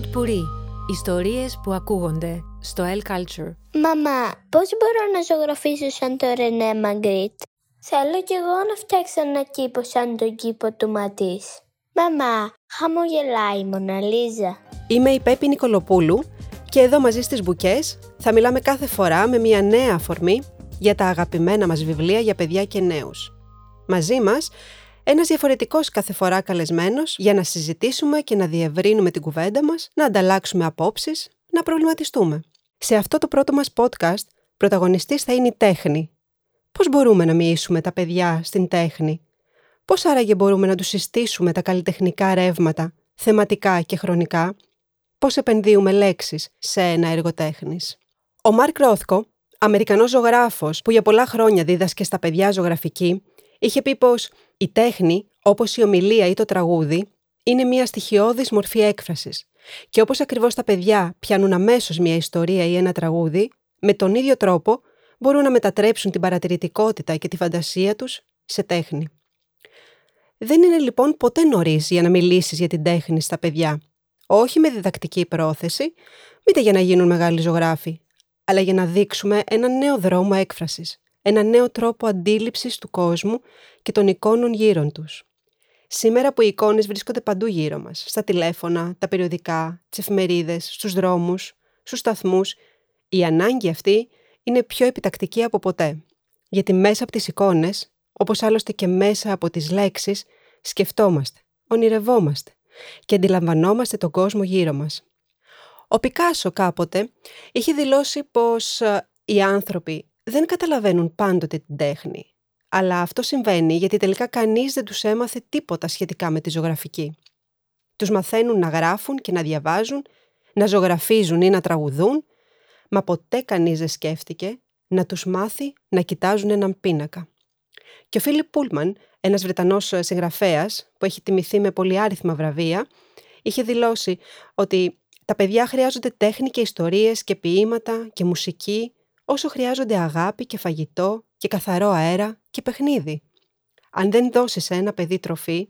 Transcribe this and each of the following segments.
Ποτπουρί. Ιστορίες που ακούγονται στο El Culture. Μαμά, πώς μπορώ να ζωγραφίσω σαν το Ρενέ Μαγκρίτ? Θέλω κι εγώ να φτιάξω ένα κήπο σαν τον κήπο του Ματίς. Μαμά, χαμογελάει η Μοναλίζα. Είμαι η Πέπη Νικολοπούλου και εδώ μαζί στις Μπουκές θα μιλάμε κάθε φορά με μια νέα αφορμή για τα αγαπημένα μας βιβλία για παιδιά και νέους. Μαζί μας ένας διαφορετικός κάθε φορά καλεσμένος για να συζητήσουμε και να διευρύνουμε την κουβέντα μας, να ανταλλάξουμε απόψεις, να προβληματιστούμε. Σε αυτό το πρώτο μας podcast, πρωταγωνιστής θα είναι η τέχνη. Πώς μπορούμε να μοιήσουμε τα παιδιά στην τέχνη? Πώς άραγε μπορούμε να τους συστήσουμε τα καλλιτεχνικά ρεύματα, θεματικά και χρονικά? Πώς επενδύουμε λέξεις σε ένα έργο τέχνης? Ο Μάρκ Ρόθκο, Αμερικανός ζωγράφος που για πολλά χρόνια δίδασκε στα παιδιά ζωγραφική, είχε πει πως η τέχνη, όπως η ομιλία ή το τραγούδι, είναι μια στοιχειώδης μορφή έκφρασης. Και όπως ακριβώς τα παιδιά πιάνουν αμέσως μια ιστορία ή ένα τραγούδι, με τον ίδιο τρόπο μπορούν να μετατρέψουν την παρατηρητικότητα και τη φαντασία τους σε τέχνη. Δεν είναι λοιπόν ποτέ νωρίς για να μιλήσεις για την τέχνη στα παιδιά. Όχι με διδακτική πρόθεση, μήτε για να γίνουν μεγάλοι ζωγράφοι, αλλά για να δείξουμε έναν νέο δρόμο έκφρασης, έναν νέο τρόπο αντίληψης του κόσμου και των εικόνων γύρω τους. Σήμερα που οι εικόνες βρίσκονται παντού γύρω μας, στα τηλέφωνα, τα περιοδικά, τις εφημερίδες, στους δρόμους, στους σταθμούς, η ανάγκη αυτή είναι πιο επιτακτική από ποτέ. Γιατί μέσα από τις εικόνες, όπως άλλωστε και μέσα από τις λέξεις, σκεφτόμαστε, ονειρευόμαστε και αντιλαμβανόμαστε τον κόσμο γύρω μας. Ο Πικάσο κάποτε είχε δηλώσει πως οι άνθρωποι δεν καταλαβαίνουν πάντοτε την τέχνη, αλλά αυτό συμβαίνει γιατί τελικά κανείς δεν τους έμαθε τίποτα σχετικά με τη ζωγραφική. Τους μαθαίνουν να γράφουν και να διαβάζουν, να ζωγραφίζουν ή να τραγουδούν, μα ποτέ κανείς δεν σκέφτηκε να τους μάθει να κοιτάζουν έναν πίνακα. Και ο Φίλιπ Πούλμαν, ένας Βρετανός συγγραφέας που έχει τιμηθεί με πολυάριθμα βραβεία, είχε δηλώσει ότι τα παιδιά χρειάζονται τέχνη και ιστορίες και ποίηματα και μουσική όσο χρειάζονται αγάπη και φαγητό και καθαρό αέρα και παιχνίδι. Αν δεν δώσεις σε ένα παιδί τροφή,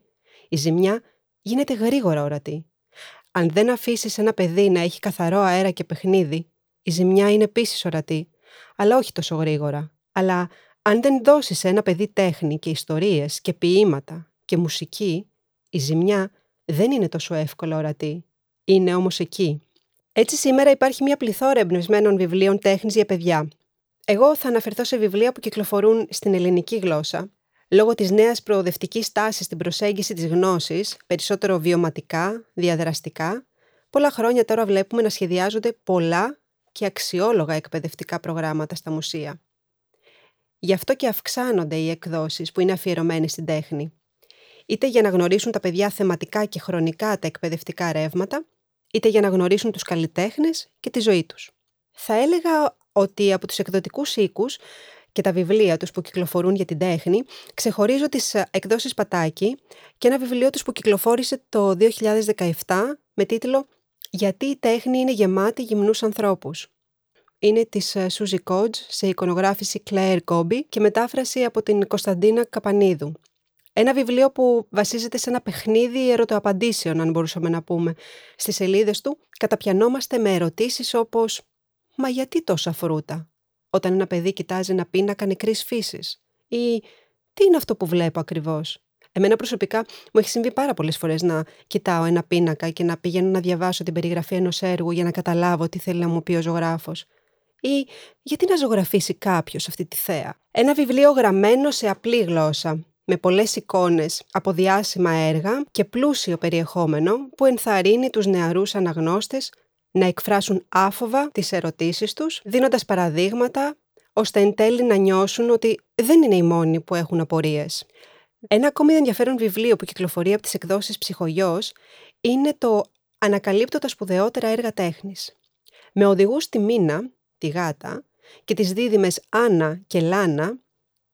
η ζημιά γίνεται γρήγορα ορατή. Αν δεν αφήσεις ένα παιδί να έχει καθαρό αέρα και παιχνίδι, η ζημιά είναι επίσης ορατή, αλλά όχι τόσο γρήγορα. Αλλά αν δεν δώσεις σε ένα παιδί τέχνη και ιστορίες και ποίηματα και μουσική, η ζημιά δεν είναι τόσο εύκολα ορατή. Είναι όμως εκεί. Έτσι σήμερα υπάρχει μια πληθώρα εμπνευσμένων βιβλίων τέχνης για παιδιά. Εγώ θα αναφερθώ σε βιβλία που κυκλοφορούν στην ελληνική γλώσσα, λόγω της νέας προοδευτικής τάσης στην προσέγγιση της γνώσης, περισσότερο βιωματικά, διαδραστικά. Πολλά χρόνια τώρα βλέπουμε να σχεδιάζονται πολλά και αξιόλογα εκπαιδευτικά προγράμματα στα μουσεία. Γι' αυτό και αυξάνονται οι εκδόσεις που είναι αφιερωμένες στην τέχνη. Είτε για να γνωρίσουν τα παιδιά θεματικά και χρονικά τα εκπαιδευτικά ρεύματα, είτε για να γνωρίσουν τους καλλιτέχνες και τη ζωή τους. Θα έλεγα ότι από τους εκδοτικούς οίκους και τα βιβλία τους που κυκλοφορούν για την τέχνη, ξεχωρίζω τις εκδόσεις Πατάκη και ένα βιβλίο τους που κυκλοφόρησε το 2017 με τίτλο «Γιατί η τέχνη είναι γεμάτη γυμνούς ανθρώπους». Είναι της Σούζη Κότζ σε εικονογράφηση Κλέρ Κόμπι και μετάφραση από την Κωνσταντίνα Καπανίδου. Ένα βιβλίο που βασίζεται σε ένα παιχνίδι ερωτοαπαντήσεων, αν μπορούσαμε να πούμε. Στις σελίδες του καταπιανόμαστε με ερωτήσεις όπως «Μα γιατί τόσα φρούτα?» όταν ένα παιδί κοιτάζει ένα πίνακα νεκρής φύσης, ή «Τι είναι αυτό που βλέπω ακριβώς?» Εμένα προσωπικά μου έχει συμβεί πάρα πολλές φορές να κοιτάω ένα πίνακα και να πηγαίνω να διαβάσω την περιγραφή ενός έργου για να καταλάβω τι θέλει να μου πει ο ζωγράφος. Ή «Γιατί να ζωγραφίσει κάποιος αυτή τη θέα?» Ένα βιβλίο γραμμένο σε απλή γλώσσα, με πολλές εικόνες από διάσημα έργα και πλούσιο περιεχόμενο που ενθαρρύνει τους νεαρούς αναγνώστες να εκφράσουν άφοβα τις ερωτήσεις τους, δίνοντας παραδείγματα, ώστε εν τέλει να νιώσουν ότι δεν είναι οι μόνοι που έχουν απορίες. Ένα ακόμη ενδιαφέρον βιβλίο που κυκλοφορεί από τις εκδόσεις Ψυχογιός είναι το «Ανακαλύπτω τα σπουδαιότερα έργα τέχνης». Με οδηγούς τη Μίνα, τη γάτα, και τις δίδυμες Άννα και Λάνα,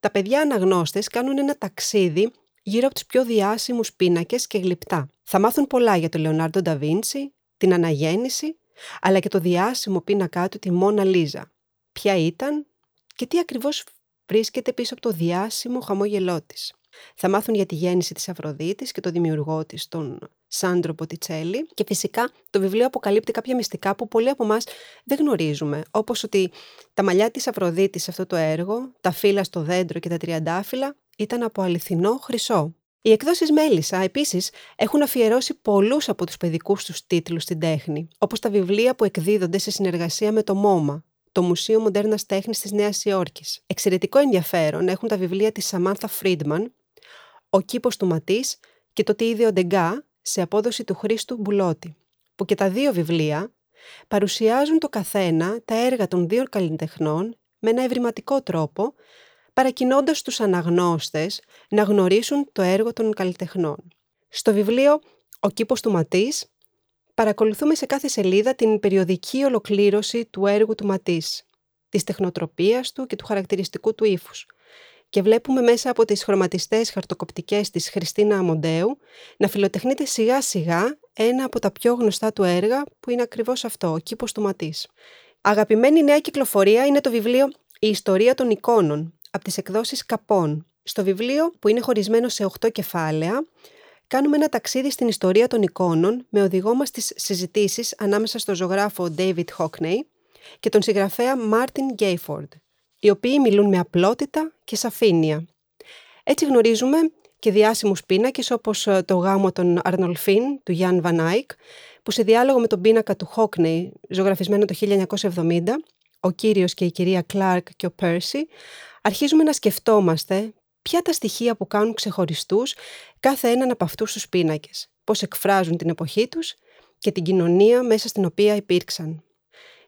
τα παιδιά αναγνώστες κάνουν ένα ταξίδι γύρω από τους πιο διάσημους πίνακες και γλυπτά. Θα μάθουν πολλά για τον Λεωνάρντο Νταβίντσι, την Αναγέννηση, αλλά και το διάσημο πίνακά του, τη Μοναλίζα. Ποια ήταν και τι ακριβώς βρίσκεται πίσω από το διάσημο χαμόγελό της. Θα μάθουν για τη γέννηση της Αφροδίτης και το δημιουργό της, τον Σάντρο Ποτιτσέλη. Και φυσικά το βιβλίο αποκαλύπτει κάποια μυστικά που πολλοί από εμάς δεν γνωρίζουμε, όπως ότι τα μαλλιά της Αφροδίτης σε αυτό το έργο, τα φύλλα στο δέντρο και τα τριαντάφυλλα ήταν από αληθινό χρυσό. Οι εκδόσεις Μέλισσα επίσης έχουν αφιερώσει πολλούς από τους παιδικούς τους τίτλους στην τέχνη, όπως τα βιβλία που εκδίδονται σε συνεργασία με το ΜΟΜΑ, το Μουσείο Μοντέρνας Τέχνης της Νέας Υόρκης. Εξαιρετικό ενδιαφέρον έχουν τα βιβλία της Σαμάνθα Φρίντμαν, Ο κήπος του Ματίς και το Τι είδε ο Ντεγκά, σε απόδοση του Χρήστου Μπουλώτη, που και τα δύο βιβλία παρουσιάζουν το καθένα τα έργα των δύο καλλιτεχνών με ένα ευρηματικό τρόπο, παρακινώντας τους αναγνώστες να γνωρίσουν το έργο των καλλιτεχνών. Στο βιβλίο «Ο κήπος του Ματίς» παρακολουθούμε σε κάθε σελίδα την περιοδική ολοκλήρωση του έργου του Ματίς, της τεχνοτροπίας του και του χαρακτηριστικού του ύφους, και βλέπουμε μέσα από τις χρωματιστές χαρτοκοπτικές της Χριστίνα Αμοντέου να φιλοτεχνείται σιγά σιγά ένα από τα πιο γνωστά του έργα, που είναι ακριβώς αυτό, «Ο κήπος του Ματίς». Αγαπημένη νέα κυκλοφορία είναι το βιβλίο «Η Ιστορία των εικόνων» από τις εκδόσεις Καπών. Στο βιβλίο, που είναι χωρισμένο σε 8 κεφάλαια, κάνουμε ένα ταξίδι στην ιστορία των εικόνων με οδηγό μας στις συζητήσεις ανάμεσα στο ζωγράφο David Hockney και τον συγγραφέα Martin Gayford, οι οποίοι μιλούν με απλότητα και σαφήνεια. Έτσι γνωρίζουμε και διάσημους πίνακες όπως το γάμο των Αρνολφίν του Γιάννη Βανάικ, που σε διάλογο με τον πίνακα του Hockney, ζωγραφισμένο το 1970, ο κύριος και η κυρία Κλάρκ και ο Πέρσι, αρχίζουμε να σκεφτόμαστε ποια τα στοιχεία που κάνουν ξεχωριστούς κάθε έναν από αυτούς τους πίνακες, πώς εκφράζουν την εποχή τους και την κοινωνία μέσα στην οποία υπήρξαν.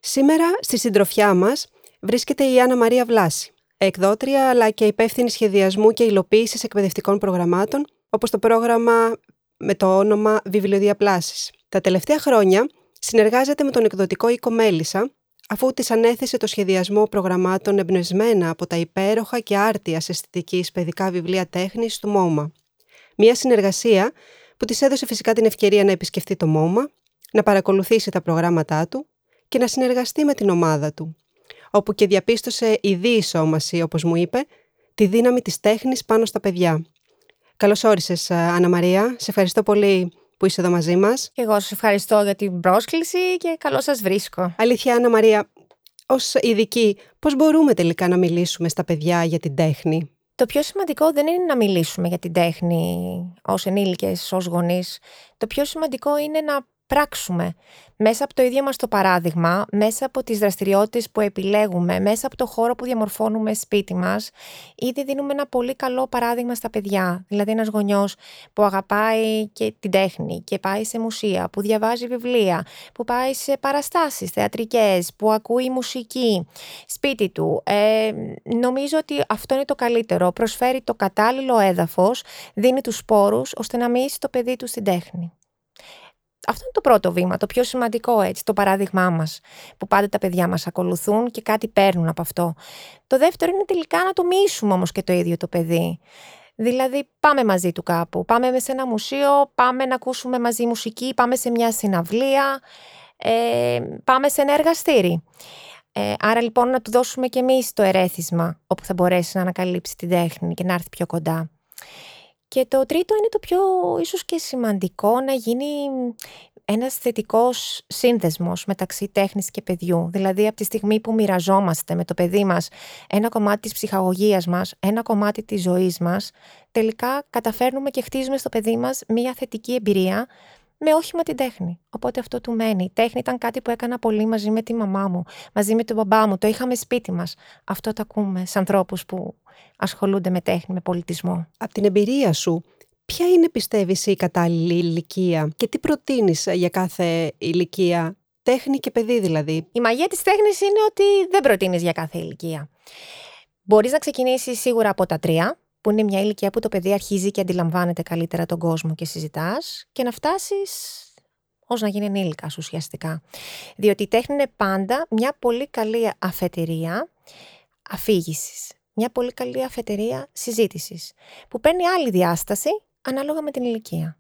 Σήμερα στη συντροφιά μας βρίσκεται η Άννα Μαρία Βλάση, εκδότρια αλλά και υπεύθυνη σχεδιασμού και υλοποίησης εκπαιδευτικών προγραμμάτων, όπως το πρόγραμμα με το όνομα Βιβλιοδιαπλάσεις. Τα τελευταία χρόνια συνεργάζεται με τον εκδοτικό οίκο Μέλισσα, αφού της ανέθεσε το σχεδιασμό προγραμμάτων εμπνευσμένα από τα υπέροχα και άρτια αισθητικής παιδικά βιβλία τέχνης του ΜΟΜΑ. Μια συνεργασία που της έδωσε φυσικά την ευκαιρία να επισκεφτεί το ΜΟΜΑ, να παρακολουθήσει τα προγράμματά του και να συνεργαστεί με την ομάδα του, όπου και διαπίστωσε η διεισόμαση, όπως μου είπε, τη δύναμη της τέχνης πάνω στα παιδιά. Καλώς όρισες, Άννα Μαρία. Σε ευχαριστώ πολύ που είσαι εδώ μαζί μας. Εγώ σας ευχαριστώ για την πρόσκληση και καλώς σας βρίσκω. Αλήθεια, Άννα Μαρία, ως ειδική, πώς μπορούμε τελικά να μιλήσουμε στα παιδιά για την τέχνη? Το πιο σημαντικό δεν είναι να μιλήσουμε για την τέχνη ως ενήλικες, ως γονείς. Το πιο σημαντικό είναι να πράξουμε μέσα από το ίδιο μας το παράδειγμα, μέσα από τις δραστηριότητες που επιλέγουμε, μέσα από το χώρο που διαμορφώνουμε σπίτι μας. Ήδη δίνουμε ένα πολύ καλό παράδειγμα στα παιδιά. Δηλαδή ένας γονιός που αγαπάει και την τέχνη και πάει σε μουσεία, που διαβάζει βιβλία, που πάει σε παραστάσεις θεατρικές, που ακούει μουσική σπίτι του. Νομίζω ότι αυτό είναι το καλύτερο. Προσφέρει το κατάλληλο έδαφος, δίνει τους σπόρους ώστε να μοιήσει το παιδί του στην τέχνη. Αυτό είναι το πρώτο βήμα, το πιο σημαντικό, έτσι, το παράδειγμά μας, που πάντα τα παιδιά μας ακολουθούν και κάτι παίρνουν από αυτό. Το δεύτερο είναι τελικά να το μοιήσουμε όμως και το ίδιο το παιδί. Δηλαδή πάμε μαζί του κάπου, πάμε σε ένα μουσείο, πάμε να ακούσουμε μαζί μουσική, πάμε σε μια συναυλία, πάμε σε ένα εργαστήρι. Άρα λοιπόν να του δώσουμε και εμείς το ερέθισμα όπου θα μπορέσει να ανακαλύψει την τέχνη και να έρθει πιο κοντά. Και το τρίτο είναι το πιο ίσως και σημαντικό, να γίνει ένας θετικός σύνδεσμος μεταξύ τέχνης και παιδιού. Δηλαδή από τη στιγμή που μοιραζόμαστε με το παιδί μας ένα κομμάτι της ψυχαγωγίας μας, ένα κομμάτι της ζωής μας, τελικά καταφέρνουμε και χτίζουμε στο παιδί μας μια θετική εμπειρία με όχημα την τέχνη. Οπότε αυτό του μένει. Η τέχνη ήταν κάτι που έκανα πολύ μαζί με τη μαμά μου, μαζί με τον μπαμπά μου. Το είχαμε σπίτι μας. Αυτό το ακούμε σε ανθρώπους που ασχολούνται με τέχνη, με πολιτισμό. Από την εμπειρία σου, ποια είναι, πιστεύεις, η κατάλληλη ηλικία και τι προτείνεις για κάθε ηλικία, τέχνη και παιδί δηλαδή? Η μαγεία της τέχνης είναι ότι δεν προτείνεις για κάθε ηλικία. Μπορείς να ξεκινήσεις σίγουρα από τα 3, που είναι μια ηλικία που το παιδί αρχίζει και αντιλαμβάνεται καλύτερα τον κόσμο και συζητάς, και να φτάσεις ως να γίνει ενήλικας ουσιαστικά. Διότι η τέχνη είναι πάντα μια πολύ καλή αφετηρία αφήγησης, μια πολύ καλή αφετηρία συζήτησης, που παίρνει άλλη διάσταση ανάλογα με την ηλικία.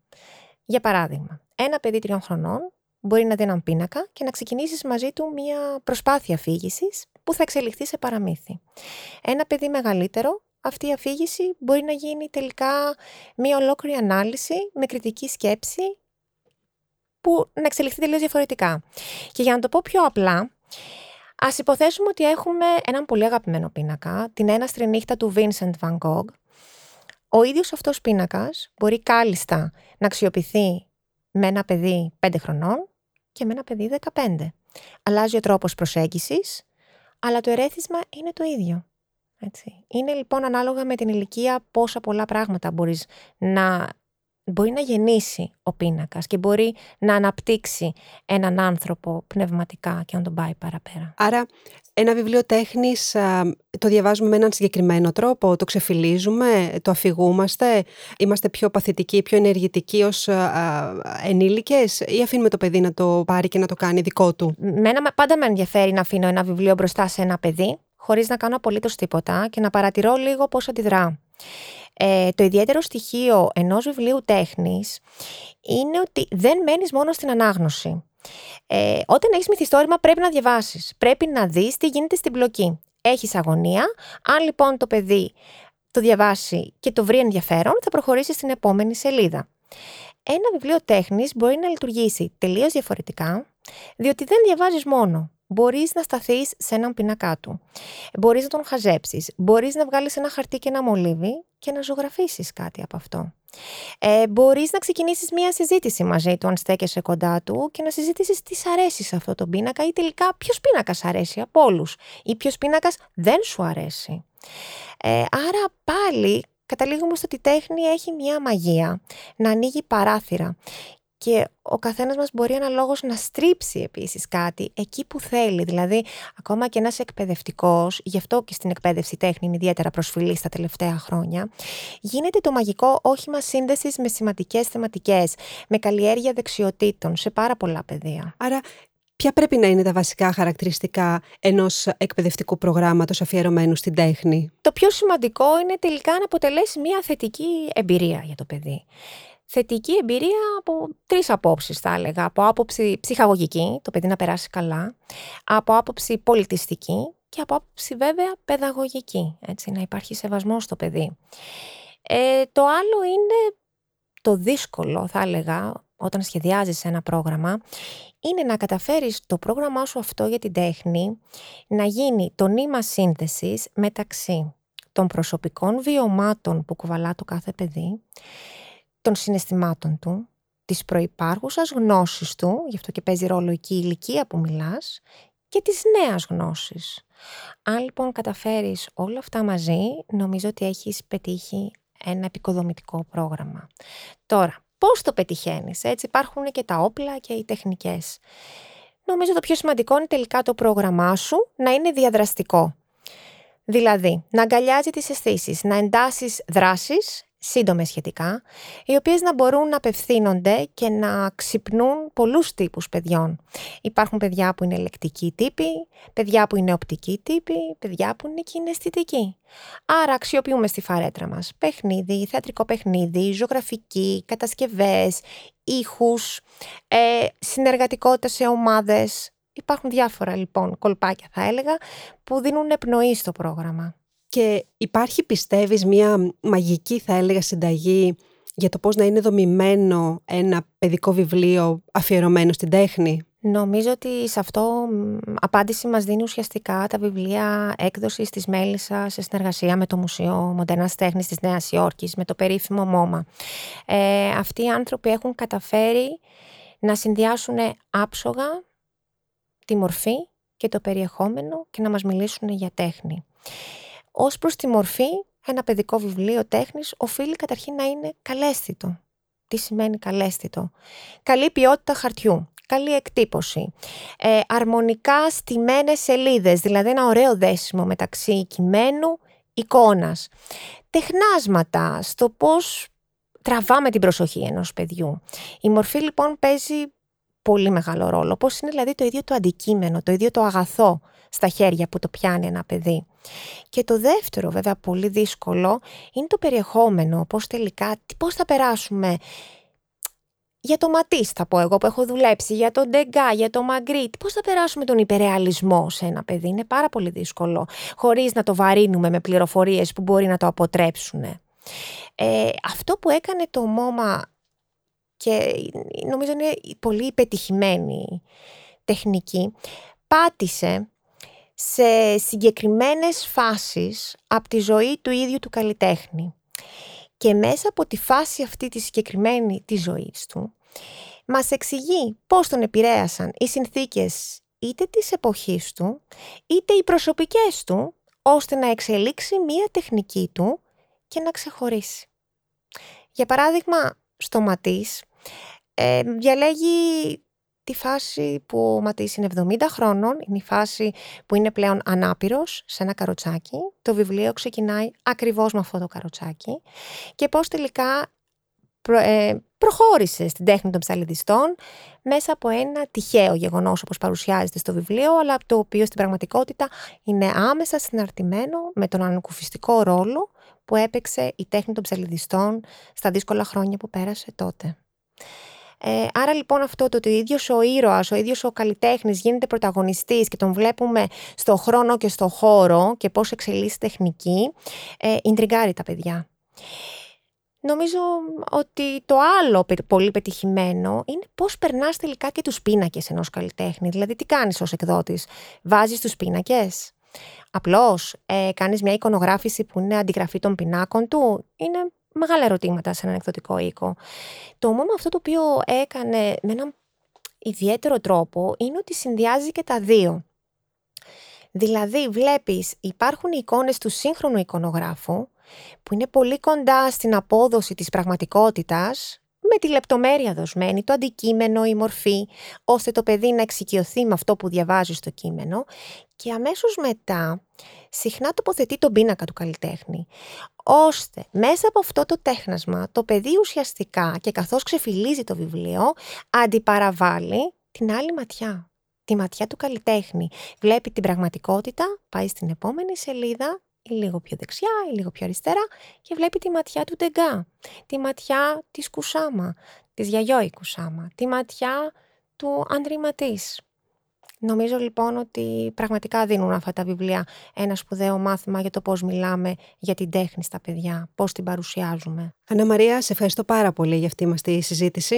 Για παράδειγμα, ένα παιδί 3 χρονών μπορεί να δει έναν πίνακα και να ξεκινήσεις μαζί του μια προσπάθεια αφήγησης που θα εξελιχθεί σε παραμύθι. Ένα παιδί μεγαλύτερο, αυτή η αφήγηση μπορεί να γίνει τελικά μια ολόκληρη ανάλυση με κριτική σκέψη που να εξελιχθεί τελείως διαφορετικά. Και για να το πω πιο απλά, ας υποθέσουμε ότι έχουμε έναν πολύ αγαπημένο πίνακα, την Έναστρη νύχτα του Vincent Van Gogh. Ο ίδιος αυτός πίνακας μπορεί κάλλιστα να αξιοποιηθεί με ένα παιδί 5 χρονών και με ένα παιδί 15. Αλλάζει ο τρόπος προσέγγισης, αλλά το ερέθισμα είναι το ίδιο. Έτσι. Είναι λοιπόν ανάλογα με την ηλικία πόσα πολλά πράγματα μπορεί να γεννήσει ο πίνακας και μπορεί να αναπτύξει έναν άνθρωπο πνευματικά και να τον πάει παραπέρα. Άρα ένα βιβλίο τέχνης το διαβάζουμε με έναν συγκεκριμένο τρόπο, το ξεφυλίζουμε, το αφηγούμαστε, είμαστε πιο παθητικοί, πιο ενεργητικοί ως ενήλικες ή αφήνουμε το παιδί να το πάρει και να το κάνει δικό του. Πάντα με ενδιαφέρει να αφήνω ένα βιβλίο μπροστά σε ένα παιδί χωρίς να κάνω απολύτως τίποτα και να παρατηρώ λίγο πώς αντιδρά. Το ιδιαίτερο στοιχείο ενός βιβλίου τέχνης είναι ότι δεν μένεις μόνο στην ανάγνωση. Όταν έχεις μυθιστόρημα πρέπει να διαβάσεις, πρέπει να δεις τι γίνεται στην πλοκή. Έχεις αγωνία, αν λοιπόν το παιδί το διαβάσει και το βρει ενδιαφέρον, θα προχωρήσει στην επόμενη σελίδα. Ένα βιβλίο τέχνης μπορεί να λειτουργήσει τελείως διαφορετικά, διότι δεν διαβάζεις μόνο. Μπορείς να σταθείς σε έναν πίνακά του, μπορείς να τον χαζέψεις, μπορείς να βγάλεις ένα χαρτί και ένα μολύβι και να ζωγραφίσεις κάτι από αυτό. Μπορείς να ξεκινήσεις μία συζήτηση μαζί του αν στέκεσαι κοντά του και να συζητήσεις τι σ' αρέσει σε αυτό το πίνακα ή τελικά ποιος πίνακας αρέσει από όλους ή ποιος πίνακας δεν σου αρέσει. Άρα πάλι καταλήγουμε στο ότι η τέχνη έχει μία μαγεία να ανοίγει παράθυρα. Και ο καθένας μας μπορεί αναλόγως να στρίψει επίσης κάτι εκεί που θέλει. Δηλαδή, ακόμα και ένας εκπαιδευτικός, γι' αυτό και στην εκπαίδευση τέχνη είναι ιδιαίτερα προσφυλή στα τελευταία χρόνια, γίνεται το μαγικό όχημα σύνδεσης με σημαντικές θεματικές, με καλλιέργεια δεξιοτήτων σε πάρα πολλά πεδία. Άρα, ποια πρέπει να είναι τα βασικά χαρακτηριστικά ενός εκπαιδευτικού προγράμματος αφιερωμένου στην τέχνη? Το πιο σημαντικό είναι τελικά να αποτελέσει μια θετική εμπειρία για το παιδί. Θετική εμπειρία από τρεις απόψεις θα έλεγα. Από άποψη ψυχαγωγική, το παιδί να περάσει καλά, από άποψη πολιτιστική και από άποψη βέβαια παιδαγωγική, έτσι, να υπάρχει σεβασμός στο παιδί. Το άλλο είναι το δύσκολο θα έλεγα όταν σχεδιάζεις ένα πρόγραμμα, είναι να καταφέρεις το πρόγραμμά σου αυτό για την τέχνη να γίνει το νήμα σύνθεσης μεταξύ των προσωπικών βιωμάτων που κουβαλά το κάθε παιδί, των συναισθημάτων του, της προϋπάρχουσας γνώσης του, γι' αυτό και παίζει ρόλο εκεί η ηλικία που μιλάς, και της νέας γνώσης. Αν λοιπόν καταφέρεις όλα αυτά μαζί, νομίζω ότι έχεις πετύχει ένα επικοδομητικό πρόγραμμα. Τώρα, πώς το πετυχαίνεις, έτσι, υπάρχουν και τα όπλα και οι τεχνικές. Νομίζω το πιο σημαντικό είναι τελικά το πρόγραμμά σου να είναι διαδραστικό. Δηλαδή, να αγκαλιάζει τις αισθήσεις, να εντάσεις δράσεις, σύντομες σχετικά, οι οποίες να μπορούν να απευθύνονται και να ξυπνούν πολλούς τύπους παιδιών. Υπάρχουν παιδιά που είναι λεκτικοί τύποι, παιδιά που είναι οπτικοί τύποι, παιδιά που είναι κιναισθητικοί. Άρα αξιοποιούμε στη φαρέτρα μας παιχνίδι, θεατρικό παιχνίδι, ζωγραφική, κατασκευές, ήχους, συνεργατικότητα σε ομάδες. Υπάρχουν διάφορα λοιπόν κολπάκια θα έλεγα που δίνουν πνοή στο πρόγραμμα. Και υπάρχει, πιστεύεις, μια μαγική, θα έλεγα, συνταγή για το πώς να είναι δομημένο ένα παιδικό βιβλίο αφιερωμένο στην τέχνη? Νομίζω ότι σε αυτό απάντηση μας δίνει ουσιαστικά τα βιβλία έκδοσης της Μέλισσας σε συνεργασία με το Μουσείο Μοντέρνας Τέχνης της Νέας Υόρκης, με το περίφημο ΜΟΜΑ. Αυτοί οι άνθρωποι έχουν καταφέρει να συνδυάσουν άψογα τη μορφή και το περιεχόμενο και να μας μιλήσουν για τέχνη. Ως προς τη μορφή, ένα παιδικό βιβλίο τέχνης οφείλει καταρχήν να είναι καλέσθητο. Τι σημαίνει καλέσθητο? Καλή ποιότητα χαρτιού, καλή εκτύπωση, αρμονικά στημένες σελίδες, δηλαδή ένα ωραίο δέσιμο μεταξύ κειμένου, εικόνας, τεχνάσματα στο πώς τραβάμε την προσοχή ενός παιδιού. Η μορφή λοιπόν παίζει πολύ μεγάλο ρόλο, πώς είναι δηλαδή το ίδιο το αντικείμενο, το ίδιο το αγαθό στα χέρια που το πιάνει ένα παιδί. Και το δεύτερο βέβαια πολύ δύσκολο είναι το περιεχόμενο, πώς τελικά, πώς θα περάσουμε για το Ματίς θα πω εγώ που έχω δουλέψει, για τον Ντεγκά, για τον Μαγκρίτ, πώς θα περάσουμε τον υπερρεαλισμό σε ένα παιδί, είναι πάρα πολύ δύσκολο, χωρίς να το βαρύνουμε με πληροφορίες που μπορεί να το αποτρέψουν. Αυτό που έκανε το ΜΟΜΑ και νομίζω είναι πολύ πετυχημένη τεχνική, πάτησε σε συγκεκριμένες φάσεις από τη ζωή του ίδιου του καλλιτέχνη. Και μέσα από τη φάση αυτή τη συγκεκριμένη της ζωής του, μας εξηγεί πώς τον επηρέασαν οι συνθήκες είτε της εποχής του, είτε οι προσωπικές του, ώστε να εξελίξει μία τεχνική του και να ξεχωρίσει. Για παράδειγμα, στο Ματίς, διαλέγει τη φάση που ο Ματίς είναι 70 χρόνων, είναι η φάση που είναι πλέον ανάπηρος σε ένα καροτσάκι. Το βιβλίο ξεκινάει ακριβώς με αυτό το καροτσάκι και πώς τελικά προχώρησε στην τέχνη των ψαλιδιστών μέσα από ένα τυχαίο γεγονός όπως παρουσιάζεται στο βιβλίο, αλλά το οποίο στην πραγματικότητα είναι άμεσα συναρτημένο με τον ανακουφιστικό ρόλο που έπαιξε η τέχνη των ψαλιδιστών στα δύσκολα χρόνια που πέρασε τότε. Άρα λοιπόν αυτό το ότι ο ίδιος ο ήρωας, ο ίδιος ο καλλιτέχνης γίνεται πρωταγωνιστής και τον βλέπουμε στο χρόνο και στο χώρο και πώς εξελίσσει τεχνική, ιντριγκάρει τα παιδιά. Νομίζω ότι το άλλο πολύ πετυχημένο είναι πώς περνάς τελικά και τους πίνακες ενός καλλιτέχνη. Δηλαδή τι κάνεις ως εκδότης, βάζεις τους πίνακες, απλώς κάνεις μια εικονογράφηση που είναι αντιγραφή των πινάκων του, είναι μεγάλα ερωτήματα σε έναν εκδοτικό οίκο. Το μόνο αυτό το οποίο έκανε με έναν ιδιαίτερο τρόπο είναι ότι συνδυάζει και τα δύο. Δηλαδή βλέπεις υπάρχουν οι εικόνες του σύγχρονου εικονογράφου που είναι πολύ κοντά στην απόδοση της πραγματικότητας με τη λεπτομέρεια δοσμένη, το αντικείμενο, η μορφή, ώστε το παιδί να εξοικειωθεί με αυτό που διαβάζει στο κείμενο και αμέσως μετά συχνά τοποθετεί τον πίνακα του καλλιτέχνη, ώστε μέσα από αυτό το τέχνασμα το παιδί ουσιαστικά και καθώς ξεφυλίζει το βιβλίο αντιπαραβάλλει την άλλη ματιά, τη ματιά του καλλιτέχνη. Βλέπει την πραγματικότητα, πάει στην επόμενη σελίδα, ή λίγο πιο δεξιά, ή λίγο πιο αριστερά και βλέπει τη ματιά του Ντεγκά, τη ματιά της Κουσάμα, της γιαγιόη Κουσάμα, τη ματιά του άντρη Ματίς. Νομίζω λοιπόν ότι πραγματικά δίνουν αυτά τα βιβλία ένα σπουδαίο μάθημα για το πώς μιλάμε για την τέχνη στα παιδιά, πώς την παρουσιάζουμε. Αννα Μαρία, σε ευχαριστώ πάρα πολύ για αυτή μας τη συζήτηση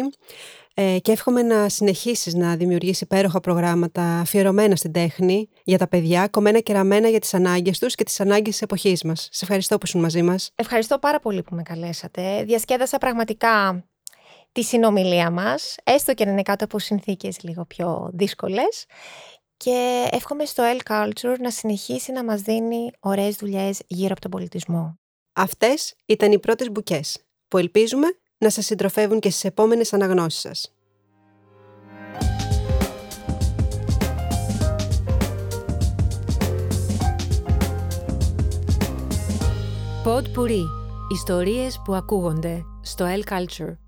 και εύχομαι να συνεχίσεις να δημιουργείς υπέροχα προγράμματα αφιερωμένα στην τέχνη για τα παιδιά, κομμένα και ραμμένα για τις ανάγκες τους και τις ανάγκες της εποχής μας. Σε ευχαριστώ που ήσουν μαζί μας. Ευχαριστώ πάρα πολύ που με καλέσατε. Διασκέδασα πραγματικά τη συνομιλία μας, έστω και να είναι κάτω από συνθήκες λίγο πιο δύσκολες και εύχομαι στο L Culture να συνεχίσει να μας δίνει ωραίες δουλειές γύρω από τον πολιτισμό. Αυτές ήταν οι πρώτες μπουκές που ελπίζουμε να σας συντροφεύουν και στις επόμενες αναγνώσεις σας. Pod Pourri. Ιστορίες που ακούγονται στο L Culture.